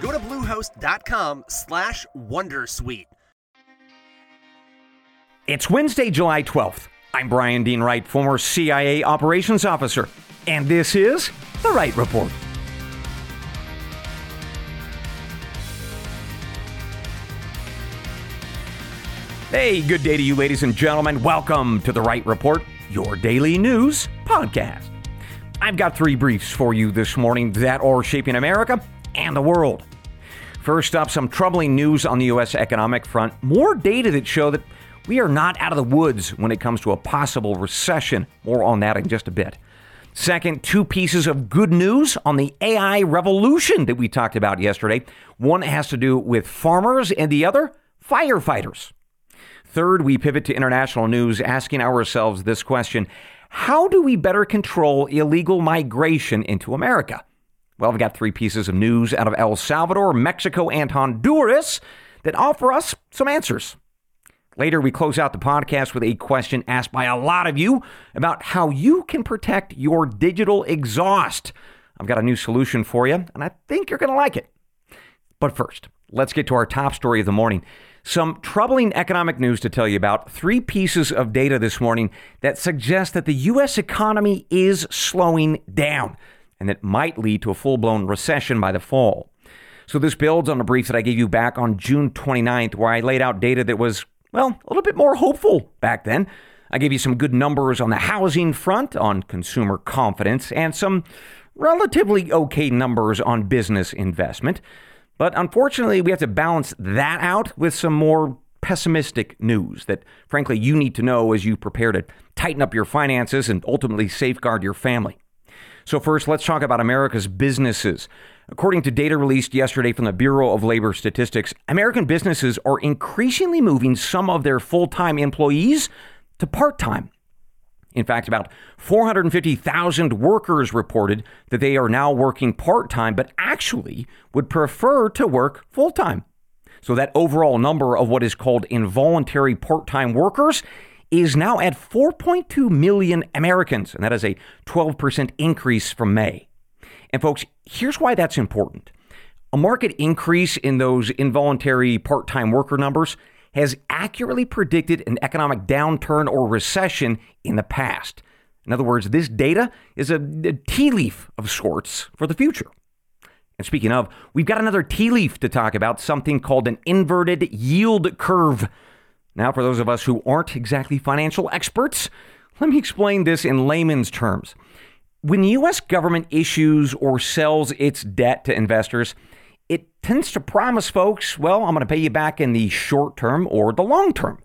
Go to bluehost.com/wondersuite. It's Wednesday, July 12th. I'm Bryan Dean Wright, former CIA operations officer, and this is The Wright Report. Hey, good day to you, ladies and gentlemen. Welcome to The Wright Report, your daily news podcast. I've got three briefs for you this morning that are shaping America and the world. First up, some troubling news on the U.S. economic front. More data that show that we are not out of the woods when it comes to a possible recession. More on that in just a bit. Second, two pieces of good news on the AI revolution that we talked about yesterday. One has to do with farmers and the other, firefighters. Third, we pivot to international news, asking ourselves this question: how do we better control illegal migration into America? Well, we've got three pieces of news out of El Salvador, Mexico, and Honduras that offer us some answers. Later, we close out the podcast with a question asked by a lot of you about how you can protect your digital exhaust. I've got a new solution for you, and I think you're going to like it. But first, let's get to our top story of the morning. Some troubling economic news to tell you about. Three pieces of data this morning that suggest that the U.S. economy is slowing down and that might lead to a full-blown recession by the fall. So this builds on a brief that I gave you back on June 29th, where I laid out data that was, well, a little bit more hopeful back then. I gave you some good numbers on the housing front, on consumer confidence, and some relatively okay numbers on business investment. But unfortunately, we have to balance that out with some more pessimistic news that, frankly, you need to know as you prepare to tighten up your finances and ultimately safeguard your family. So first, let's talk about America's businesses. According to data released yesterday from the Bureau of Labor Statistics, American businesses are increasingly moving some of their full-time employees to part-time. In fact, about 450,000 workers reported that they are now working part-time, but actually would prefer to work full-time. So that overall number of what is called involuntary part-time workers is now at 4.2 million Americans, and that is a 12% increase from May. And folks, here's why that's important. A market increase in those involuntary part-time worker numbers has accurately predicted an economic downturn or recession in the past. In other words, this data is a tea leaf of sorts for the future. And speaking of, we've got another tea leaf to talk about, something called an inverted yield curve. Now, for those of us who aren't exactly financial experts, let me explain this in layman's terms. When the U.S. government issues or sells its debt to investors, it tends to promise folks, well, I'm going to pay you back in the short term or the long term,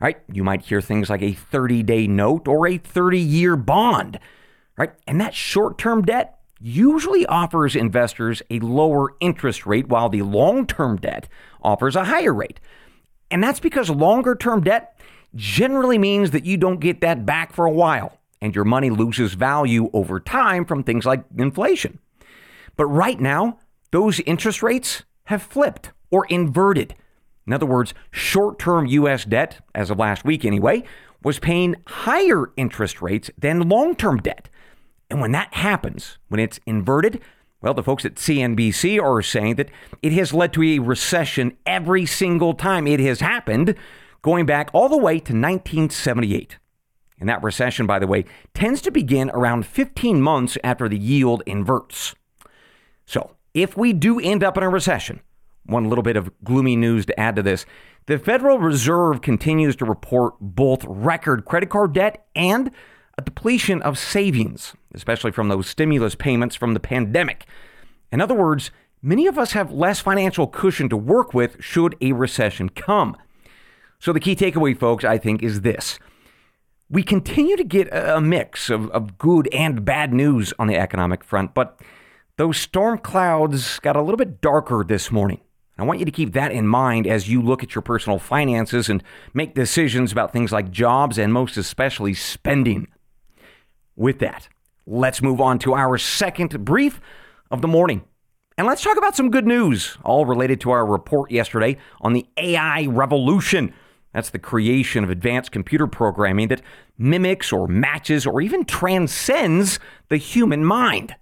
right? You might hear things like a 30-day note or a 30-year bond, right? And that short-term debt usually offers investors a lower interest rate, while the long-term debt offers a higher rate. And that's because longer-term debt generally means that you don't get that back for a while, and your money loses value over time from things like inflation. But right now, those interest rates have flipped or inverted. In other words, short-term U.S. debt, as of last week anyway, was paying higher interest rates than long-term debt. And when that happens, when it's inverted, well, the folks at CNBC are saying that it has led to a recession every single time it has happened, going back all the way to 1978. And that recession, by the way, tends to begin around 15 months after the yield inverts. So, if we do end up in a recession, one little bit of gloomy news to add to this: the Federal Reserve continues to report both record credit card debt and a depletion of savings, especially from those stimulus payments from the pandemic. In other words, many of us have less financial cushion to work with should a recession come. So the key takeaway, folks, I think, is this: we continue to get a mix of good and bad news on the economic front, but those storm clouds got a little bit darker this morning. I want you to keep that in mind as you look at your personal finances and make decisions about things like jobs and most especially spending. With that, let's move on to our second brief of the morning. And let's talk about some good news, all related to our report yesterday on the AI Revolution. That's the creation of advanced computer programming that mimics or matches or even transcends the human mind.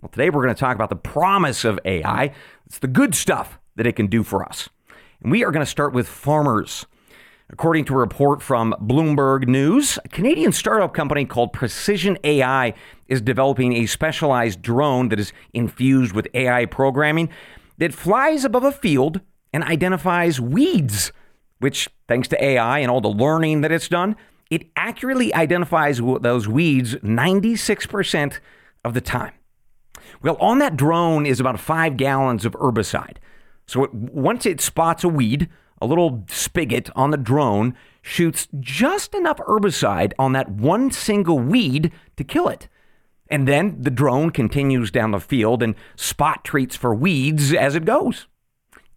Well, today we're going to talk about the promise of AI. It's the good stuff that it can do for us. And we are going to start with farmers. According to a report from Bloomberg News, a Canadian startup company called Precision AI is developing a specialized drone that is infused with AI programming that flies above a field and identifies weeds, which, thanks to AI and all the learning that it's done, it accurately identifies those weeds 96% of the time. Well, on that drone is about 5 gallons of herbicide. So once it spots a weed, a little spigot on the drone shoots just enough herbicide on that one single weed to kill it. And then the drone continues down the field and spot treats for weeds as it goes.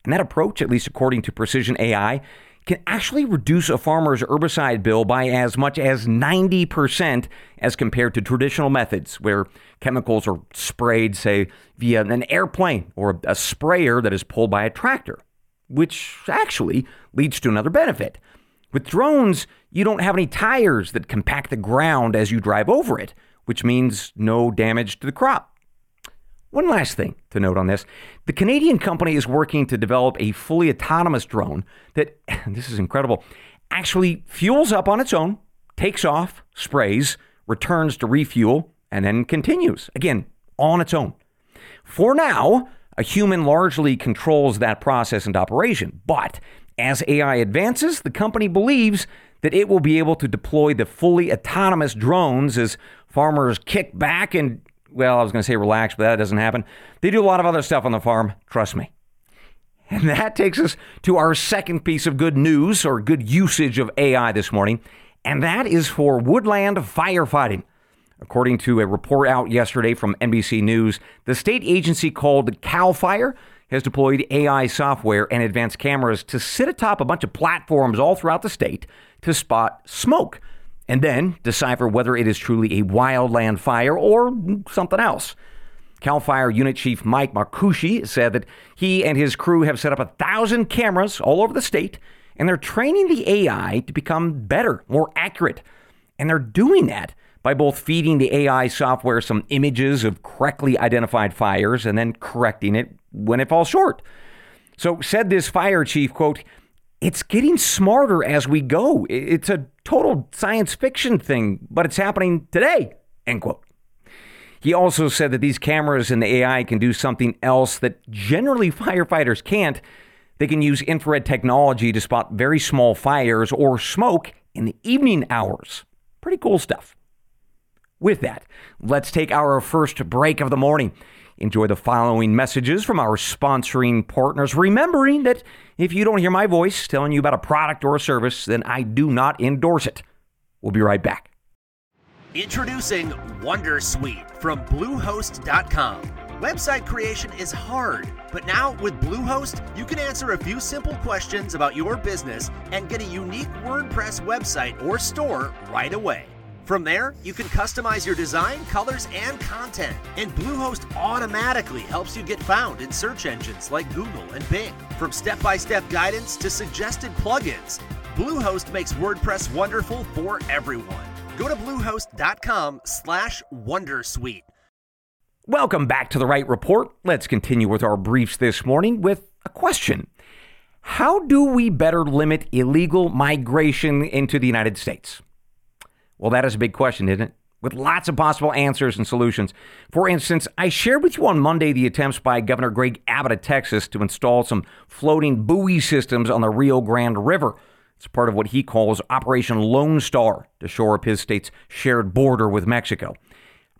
And that approach, at least according to Precision AI, can actually reduce a farmer's herbicide bill by as much as 90% as compared to traditional methods where chemicals are sprayed, say, via an airplane or a sprayer that is pulled by a tractor, which actually leads to another benefit. With drones, you don't have any tires that compact the ground as you drive over it, which means no damage to the crop. One last thing to note on this, the Canadian company is working to develop a fully autonomous drone that, this is incredible, actually fuels up on its own, takes off, sprays, returns to refuel, and then continues, again, on its own. For now, a human largely controls that process and operation, but as AI advances, the company believes that it will be able to deploy the fully autonomous drones as farmers kick back and, well, I was going to say relax, but that doesn't happen. They do a lot of other stuff on the farm, trust me. And that takes us to our second piece of good news or good usage of AI this morning, and that is for woodland firefighting. According to a report out yesterday from NBC News, the state agency called Cal Fire has deployed AI software and advanced cameras to sit atop a bunch of platforms all throughout the state to spot smoke and then decipher whether it is truly a wildland fire or something else. Cal Fire Unit Chief Mike Marcucci said that he and his crew have set up 1,000 cameras all over the state, and they're training the AI to become better, more accurate. And they're doing that by both feeding the AI software some images of correctly identified fires and then correcting it when it falls short. So said this fire chief, quote, "It's getting smarter as we go. It's a total science fiction thing, but it's happening today," end quote. He also said that these cameras and the AI can do something else that generally firefighters can't. They can use infrared technology to spot very small fires or smoke in the evening hours. Pretty cool stuff. With that, let's take our first break of the morning. Enjoy the following messages from our sponsoring partners, remembering that if you don't hear my voice telling you about a product or a service, then I do not endorse it. We'll be right back. Introducing WonderSuite from Bluehost.com. Website creation is hard, but now with Bluehost, you can answer a few simple questions about your business and get a unique WordPress website or store right away. From there, you can customize your design, colors, and content. And Bluehost automatically helps you get found in search engines like Google and Bing. From step-by-step guidance to suggested plugins, Bluehost makes WordPress wonderful for everyone. Go to bluehost.com/wondersuite. Welcome back to The Wright Report. Let's continue with our briefs this morning with a question. How do we better limit illegal migration into the United States? Well, that is a big question, isn't it? With lots of possible answers and solutions. For instance, I shared with you on Monday the attempts by Governor Greg Abbott of Texas to install some floating buoy systems on the Rio Grande River. It's part of what he calls Operation Lone Star to shore up his state's shared border with Mexico.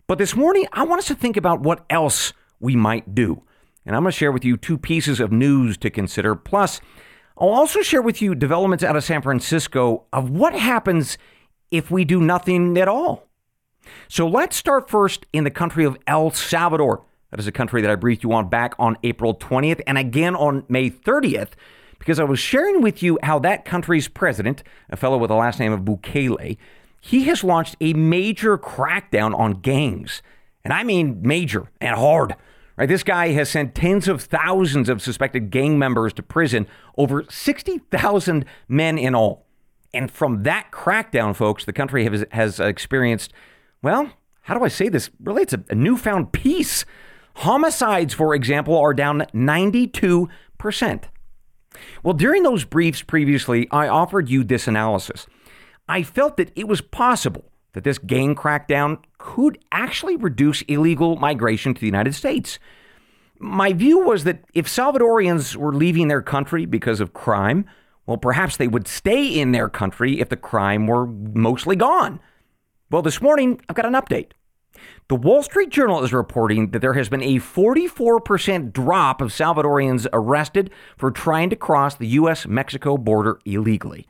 But this morning, I want us to think about what else we might do. And I'm going to share with you two pieces of news to consider. Plus, I'll also share with you developments out of San Francisco of what happens if we do nothing at all. So let's start first in the country of El Salvador. That is a country that I briefed you on back on April 20th and again on May 30th, because I was sharing with you how that country's president, a fellow with the last name of Bukele, he has launched a major crackdown on gangs. And I mean major and hard. Right? This guy has sent tens of thousands of suspected gang members to prison, over 60,000 men in all. And from that crackdown, folks, the country has experienced, well, how do I say this? Really, it's a newfound peace. Homicides, for example, are down 92%. Well, during those briefs previously, I offered you this analysis. I felt that it was possible that this gang crackdown could actually reduce illegal migration to the United States. My view was that if Salvadorians were leaving their country because of crime, well, perhaps they would stay in their country if the crime were mostly gone. Well, this morning, I've got an update. The Wall Street Journal is reporting that there has been a 44% drop of Salvadorians arrested for trying to cross the U.S.-Mexico border illegally.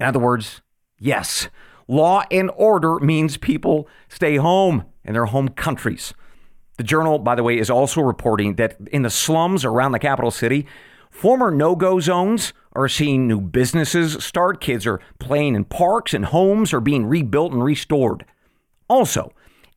In other words, yes, law and order means people stay home in their home countries. The Journal, by the way, is also reporting that in the slums around the capital city, former no-go zones are seeing new businesses start. Kids are playing in parks and homes are being rebuilt and restored. Also,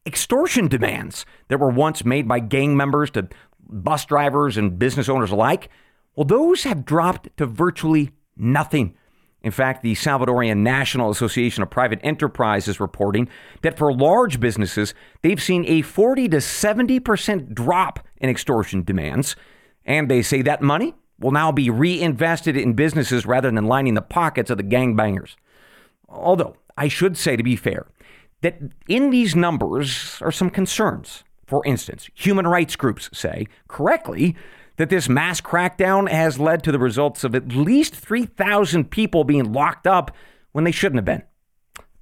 extortion demands that were once made by gang members to bus drivers and business owners alike, well, those have dropped to virtually nothing. In fact, the Salvadorian National Association of Private Enterprise is reporting that for large businesses, they've seen a 40 to 70% drop in extortion demands. And they say that money will now be reinvested in businesses rather than lining the pockets of the gangbangers. Although, I should say, to be fair, that in these numbers are some concerns. For instance, human rights groups say, correctly, that this mass crackdown has led to the results of at least 3,000 people being locked up when they shouldn't have been.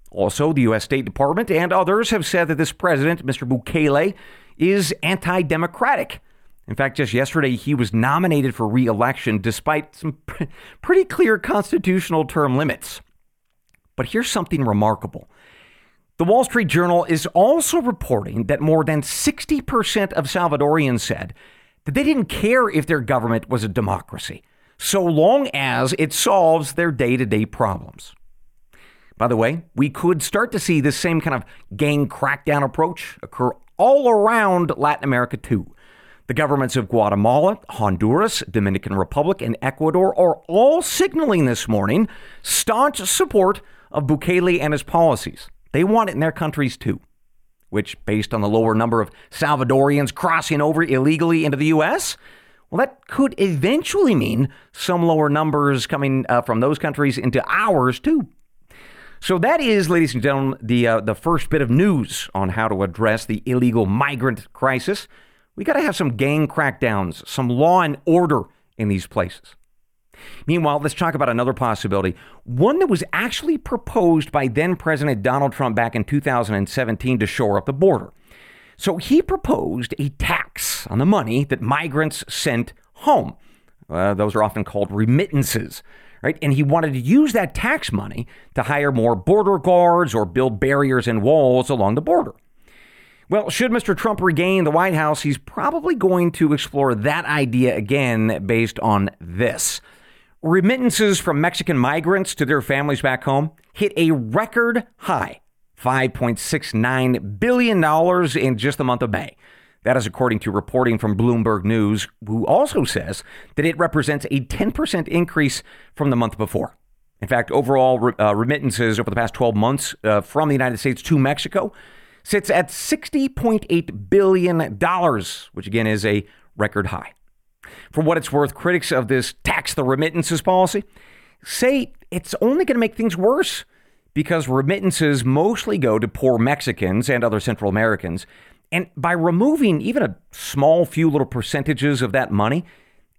Also, the U.S. State Department and others have said that this president, Mr. Bukele, is anti-democratic. In fact, just yesterday, he was nominated for re-election despite some pretty clear constitutional term limits. But here's something remarkable. The Wall Street Journal is also reporting that more than 60% of Salvadorians said that they didn't care if their government was a democracy, so long as it solves their day-to-day problems. By the way, we could start to see this same kind of gang crackdown approach occur all around Latin America, too. The governments of Guatemala, Honduras, Dominican Republic, and Ecuador are all signaling this morning staunch support of Bukele and his policies. They want it in their countries, too, which, based on the lower number of Salvadorians crossing over illegally into the U.S., well, that could eventually mean some lower numbers coming from those countries into ours, too. So that is, ladies and gentlemen, the first bit of news on how to address the illegal migrant crisis. We got to have some gang crackdowns, some law and order in these places. Meanwhile, let's talk about another possibility, one that was actually proposed by then-President Donald Trump back in 2017 to shore up the border. So he proposed a tax on the money that migrants sent home. Those are often called remittances, right? And he wanted to use that tax money to hire more border guards or build barriers and walls along the border. Well, should Mr. Trump regain the White House, he's probably going to explore that idea again based on this. Remittances from Mexican migrants to their families back home hit a record high, $5.69 billion in just the month of May. That is according to reporting from Bloomberg News, who also says that it represents a 10% increase from the month before. In fact, overall remittances over the past 12 months from the United States to Mexico sits at $60.8 billion, which again is a record high. For what it's worth, critics of this tax the remittances policy say it's only going to make things worse because remittances mostly go to poor Mexicans and other Central Americans. And by removing even a small few little percentages of that money,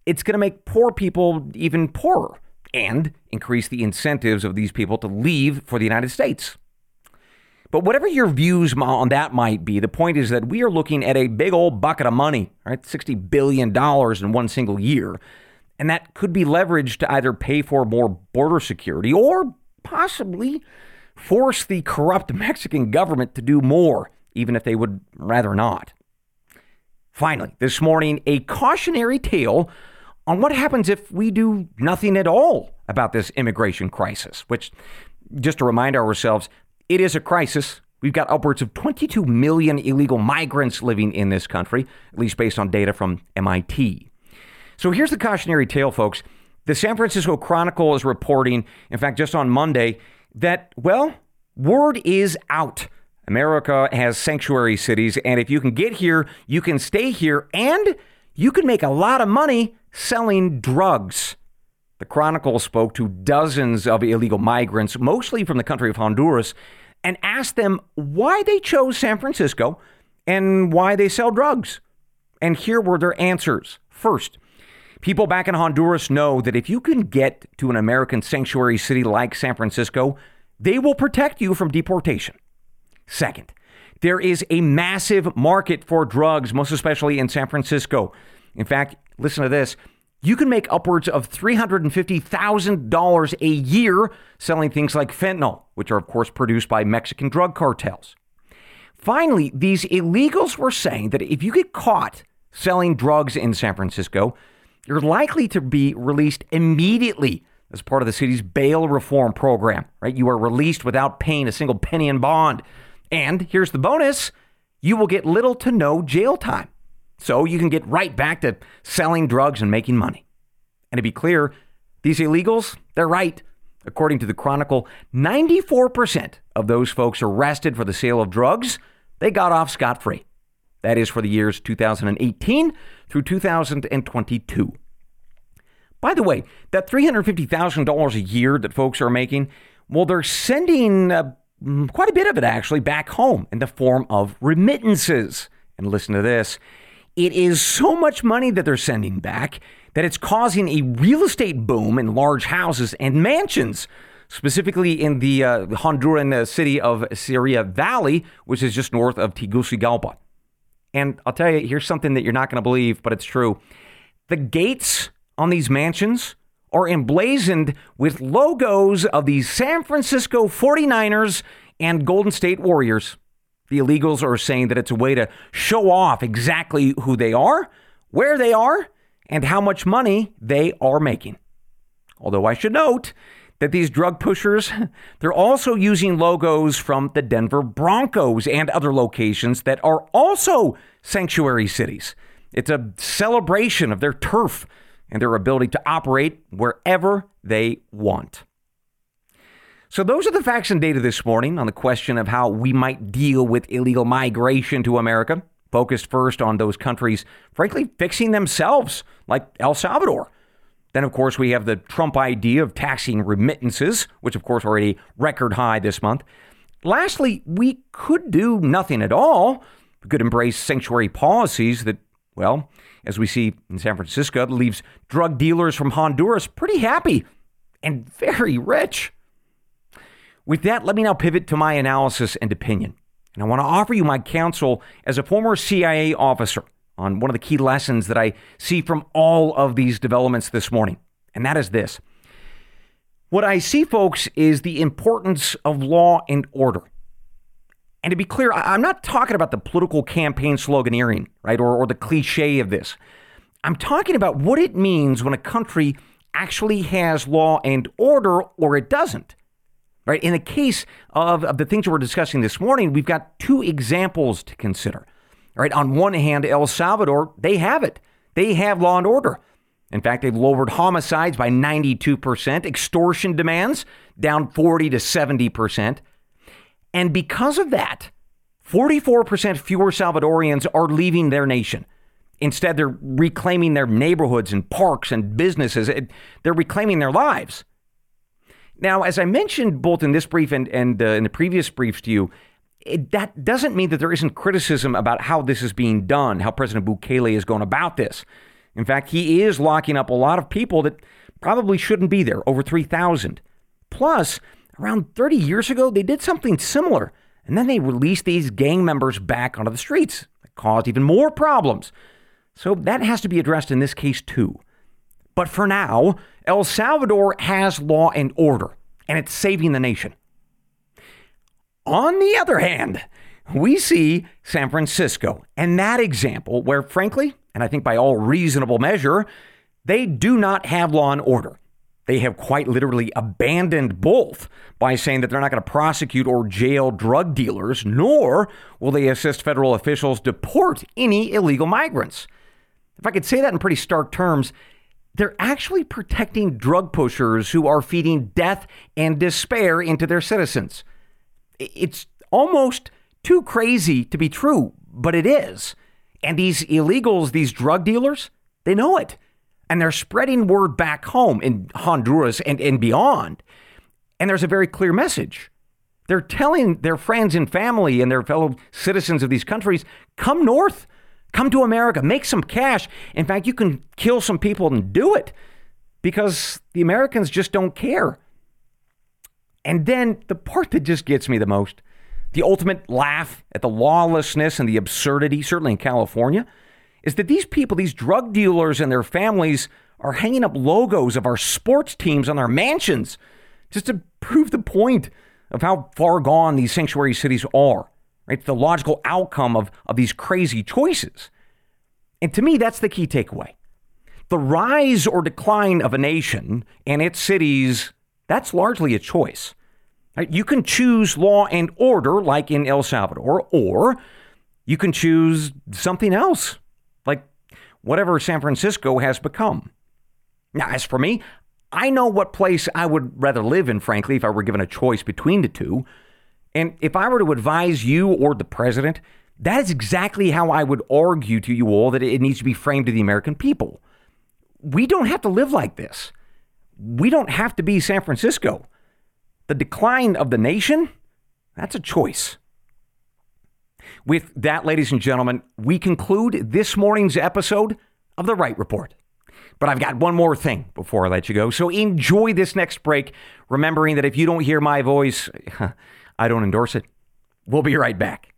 it's going to make poor people even poorer and increase the incentives of these people to leave for the United States. But whatever your views on that might be, the point is that we are looking at a big old bucket of money, right? $60 billion in one single year. And that could be leveraged to either pay for more border security or possibly force the corrupt Mexican government to do more, even if they would rather not. Finally, this morning, a cautionary tale on what happens if we do nothing at all about this immigration crisis, which, just to remind ourselves, it is a crisis. We've got upwards of 22 million illegal migrants living in this country, at least based on data from MIT. So here's the cautionary tale, folks. The San Francisco Chronicle is reporting, in fact, just on Monday, that, well, word is out. America has sanctuary cities, and if you can get here, you can stay here, and you can make a lot of money selling drugs. The Chronicle spoke to dozens of illegal migrants, mostly from the country of Honduras, and asked them why they chose San Francisco and why they sell drugs. And here were their answers. First, people back in Honduras know that if you can get to an American sanctuary city like San Francisco, they will protect you from deportation. Second, there is a massive market for drugs, most especially in San Francisco. In fact, listen to this. You can make upwards of $350,000 a year selling things like fentanyl, which are, of course, produced by Mexican drug cartels. Finally, these illegals were saying that if you get caught selling drugs in San Francisco, you're likely to be released immediately as part of the city's bail reform program, right? You are released without paying a single penny in bond. And here's the bonus. You will get little to no jail time. So you can get right back to selling drugs and making money. And to be clear, these illegals, they're right. According to the Chronicle, 94% of those folks arrested for the sale of drugs, they got off scot-free. That is for the years 2018 through 2022. By the way, that $350,000 a year that folks are making, well, they're sending quite a bit of it actually back home in the form of remittances. And listen to this. It is so much money that they're sending back that it's causing a real estate boom in large houses and mansions, specifically in the Honduran city of Sierra Valley, which is just north of Tegucigalpa. And I'll tell you, here's something that you're not going to believe, but it's true. The gates on these mansions are emblazoned with logos of the San Francisco 49ers and Golden State Warriors. The illegals are saying that it's a way to show off exactly who they are, where they are, and how much money they are making. Although I should note that these drug pushers, they're also using logos from the Denver Broncos and other locations that are also sanctuary cities. It's a celebration of their turf and their ability to operate wherever they want. So those are the facts and data this morning on the question of how we might deal with illegal migration to America, focused first on those countries, frankly, fixing themselves, like El Salvador. Then, of course, we have the Trump idea of taxing remittances, which, of course, are at a record high this month. Lastly, we could do nothing at all. We could embrace sanctuary policies that, well, as we see in San Francisco, leaves drug dealers from Honduras pretty happy and very rich. With that, let me now pivot to my analysis and opinion. And I want to offer you my counsel as a former CIA officer on one of the key lessons that I see from all of these developments this morning. And that is this. What I see, folks, is the importance of law and order. And to be clear, I'm not talking about the political campaign sloganeering, right, or the cliche of this. I'm talking about what it means when a country actually has law and order or it doesn't. Right. In the case of the things we're discussing this morning, we've got two examples to consider. Right. On one hand, El Salvador, they have it. They have law and order. In fact, they've lowered homicides by 92%, extortion demands down 40% to 70%. And because of that, 44% fewer Salvadorians are leaving their nation. Instead, they're reclaiming their neighborhoods and parks and businesses. They're reclaiming their lives. Now, as I mentioned both in this brief and in the previous briefs to you, that doesn't mean that there isn't criticism about how this is being done, how President Bukele is going about this. In fact, he is locking up a lot of people that probably shouldn't be there, over 3,000. Plus, around 30 years ago, they did something similar, and then they released these gang members back onto the streets. It caused even more problems. So that has to be addressed in this case, too. But for now, El Salvador has law and order, and it's saving the nation. On the other hand, we see San Francisco and that example where, frankly, and I think by all reasonable measure, they do not have law and order. They have quite literally abandoned both by saying that they're not going to prosecute or jail drug dealers, nor will they assist federal officials deport any illegal migrants. If I could say that in pretty stark terms, they're actually protecting drug pushers who are feeding death and despair into their citizens. It's almost too crazy to be true, but it is. And these illegals, these drug dealers, they know it. And they're spreading word back home in Honduras and beyond. And there's a very clear message. They're telling their friends and family and their fellow citizens of these countries, come north, come to America, make some cash. In fact, you can kill some people and do it because the Americans just don't care. And then the part that just gets me the most, the ultimate laugh at the lawlessness and the absurdity, certainly in California, is that these people, these drug dealers and their families are hanging up logos of our sports teams on our mansions just to prove the point of how far gone these sanctuary cities are. Right? It's the logical outcome of these crazy choices. And to me, that's the key takeaway. The rise or decline of a nation and its cities, that's largely a choice. Right? You can choose law and order like in El Salvador, or you can choose something else, like whatever San Francisco has become. Now, as for me, I know what place I would rather live in, frankly, if I were given a choice between the two. And if I were to advise you or the president, that is exactly how I would argue to you all that it needs to be framed to the American people. We don't have to live like this. We don't have to be San Francisco. The decline of the nation, that's a choice. With that, ladies and gentlemen, we conclude this morning's episode of The Wright Report. But I've got one more thing before I let you go. So enjoy this next break, remembering that if you don't hear my voice, I don't endorse it. We'll be right back.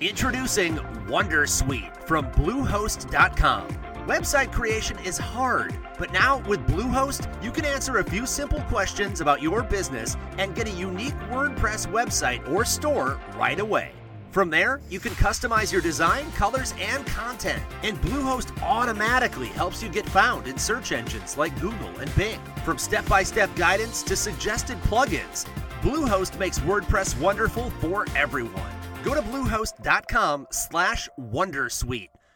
Introducing WonderSuite from Bluehost.com. Website creation is hard, but now with Bluehost, you can answer a few simple questions about your business and get a unique WordPress website or store right away. From there, you can customize your design, colors, and content. And Bluehost automatically helps you get found in search engines like Google and Bing. From step-by-step guidance to suggested plugins, Bluehost makes WordPress wonderful for everyone. Go to bluehost.com/wondersuite.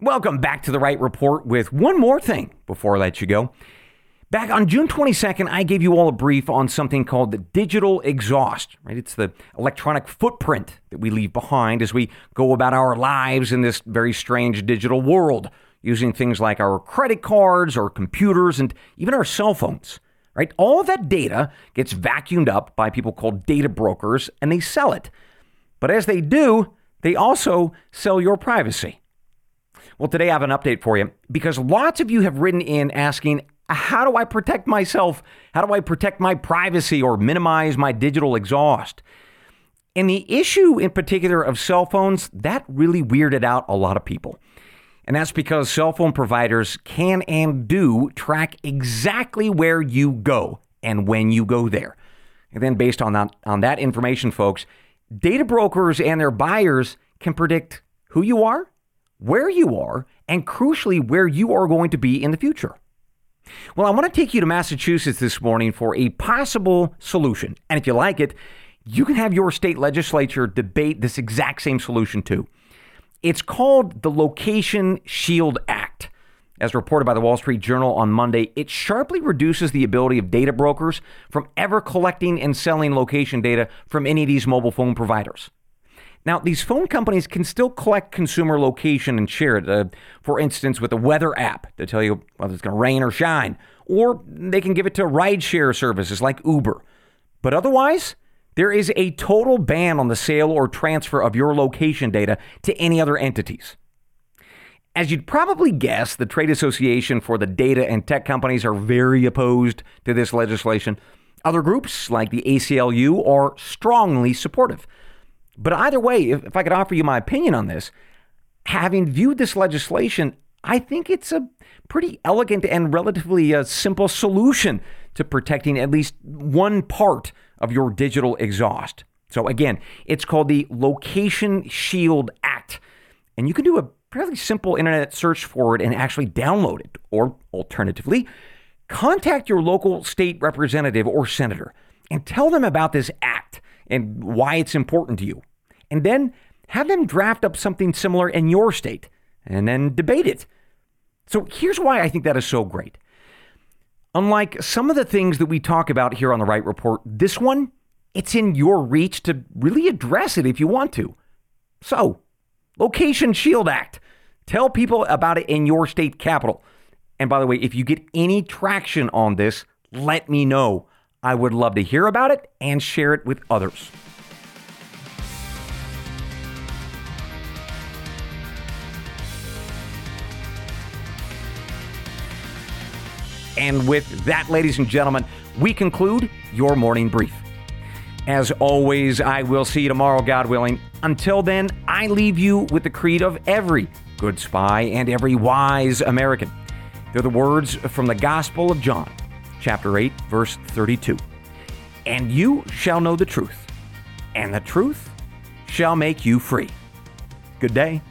Welcome back to The Wright Report with one more thing before I let you go. Back on June 22nd, I gave you all a brief on something called the digital exhaust, right? It's the electronic footprint that we leave behind as we go about our lives in this very strange digital world, using things like our credit cards, our computers, and even our cell phones, right? All that data gets vacuumed up by people called data brokers, and they sell it. But as they do, they also sell your privacy. Well, today I have an update for you because lots of you have written in asking, how do I protect myself? How do I protect my privacy or minimize my digital exhaust? And the issue in particular of cell phones, that really weirded out a lot of people. And that's because cell phone providers can and do track exactly where you go and when you go there. And then based on that information, folks, data brokers and their buyers can predict who you are, where you are, and crucially, where you are going to be in the future. Well, I want to take you to Massachusetts this morning for a possible solution. And if you like it, you can have your state legislature debate this exact same solution too. It's called the Location Shield Act. As reported by the Wall Street Journal on Monday, it sharply reduces the ability of data brokers from ever collecting and selling location data from any of these mobile phone providers. Now, these phone companies can still collect consumer location and share it, for instance, with a weather app to tell you whether it's going to rain or shine, or they can give it to rideshare services like Uber. But otherwise, There is a total ban on the sale or transfer of your location data to any other entities. As you'd probably guess, the Trade Association for the Data and Tech Companies are very opposed to this legislation. Other groups like the ACLU are strongly supportive. But either way, if I could offer you my opinion on this, having viewed this legislation, I think it's a pretty elegant and relatively simple solution to protecting at least one part of your digital exhaust. So again, it's called the Location Shield Act, and you can do a fairly simple internet search for it and actually download it, or alternatively, contact your local state representative or senator and tell them about this act and why it's important to you. And then have them draft up something similar in your state and then debate it. So here's why I think that is so great. Unlike some of the things that we talk about here on The Wright Report, this one, it's in your reach to really address it if you want to. So, Location Shield Act. Tell people about it in your state capital. And by the way, if you get any traction on this, let me know. I would love to hear about it and share it with others. And with that, ladies and gentlemen, we conclude your morning brief. As always, I will see you tomorrow, God willing. Until then, I leave you with the creed of every good spy and every wise American. They're the words from the Gospel of John, chapter 8, verse 32. And you shall know the truth, and the truth shall make you free. Good day.